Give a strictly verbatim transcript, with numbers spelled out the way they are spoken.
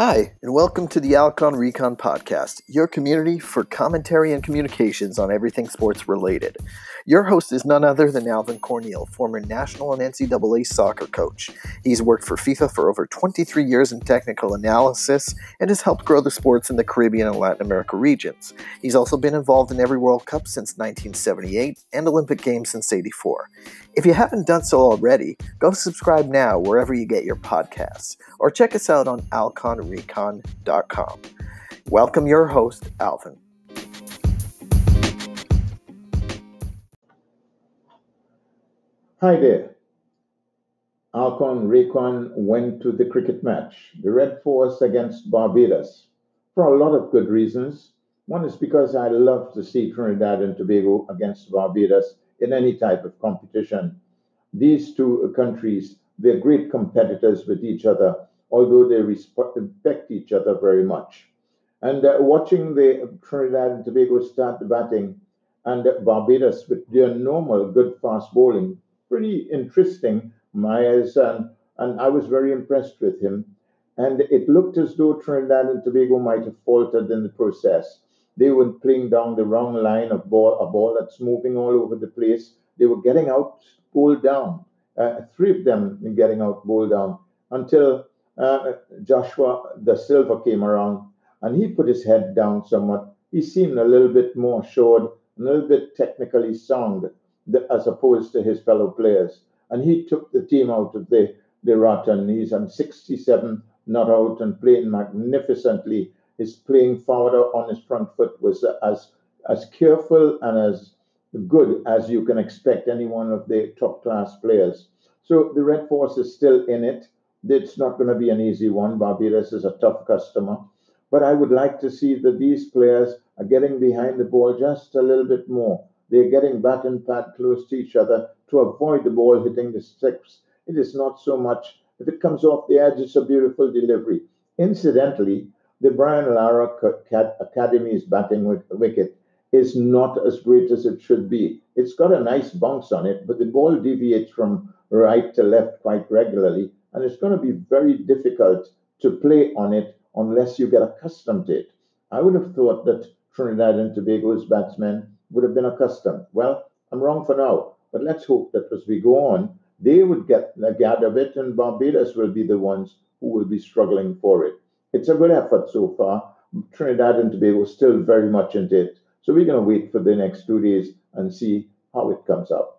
Hi, and welcome to the Alcon Recon podcast, your community for commentary and communications on everything sports related. Your host is none other than Alvin Corneal, former national and N C double A soccer coach. He's worked for FIFA for over twenty-three years in technical analysis and has helped grow the sports in the Caribbean and Latin America regions. He's also been involved in every World Cup since nineteen seventy-eight and Olympic Games since eighty-four. If you haven't done so already, go subscribe now wherever you get your podcasts, or check us out on alcon recon dot com. Welcome your host, Alvin. Hi there. Alcon Recon went to the cricket match, the Red Force against Barbados, for a lot of good reasons. One is because I love to see Trinidad and Tobago against Barbados in any type of competition. These two countries, they're great competitors with each other, although they respect each other very much. And uh, watching the Trinidad and Tobago start the batting and uh, Barbados with their normal good fast bowling, pretty interesting, Myers, and, and I was very impressed with him. And it looked as though Trinidad and Tobago might have faltered in the process. They were playing down the wrong line of ball, a ball that's moving all over the place. They were getting out, bowled down, uh, three of them getting out, bowled down, until Uh, Joshua De Silva came around and he put his head down somewhat. He seemed a little bit more assured, a little bit technically sound as opposed to his fellow players. And he took the team out of the, the rut, and he's on sixty-seven not out and playing magnificently. His playing forward on his front foot was as, as careful and as good as you can expect any one of the top class players. So the Red Force is still in it. It's not going to be an easy one. Barbados is a tough customer. But I would like to see that these players are getting behind the ball just a little bit more. They're getting bat and pad close to each other to avoid the ball hitting the sticks. It is not so much. If it comes off the edge, it's a beautiful delivery. Incidentally, the Brian Lara Academy's batting wicket is not as great as it should be. It's got a nice bounce on it, but the ball deviates from right to left quite regularly. And it's going to be very difficult to play on it unless you get accustomed to it. I would have thought that Trinidad and Tobago's batsmen would have been accustomed. Well, I'm wrong for now, but let's hope that as we go on, they would get a gad of it, and Barbados will be the ones who will be struggling for it. It's a good effort so far. Trinidad and Tobago is still very much into it. So we're going to wait for the next two days and see how it comes out.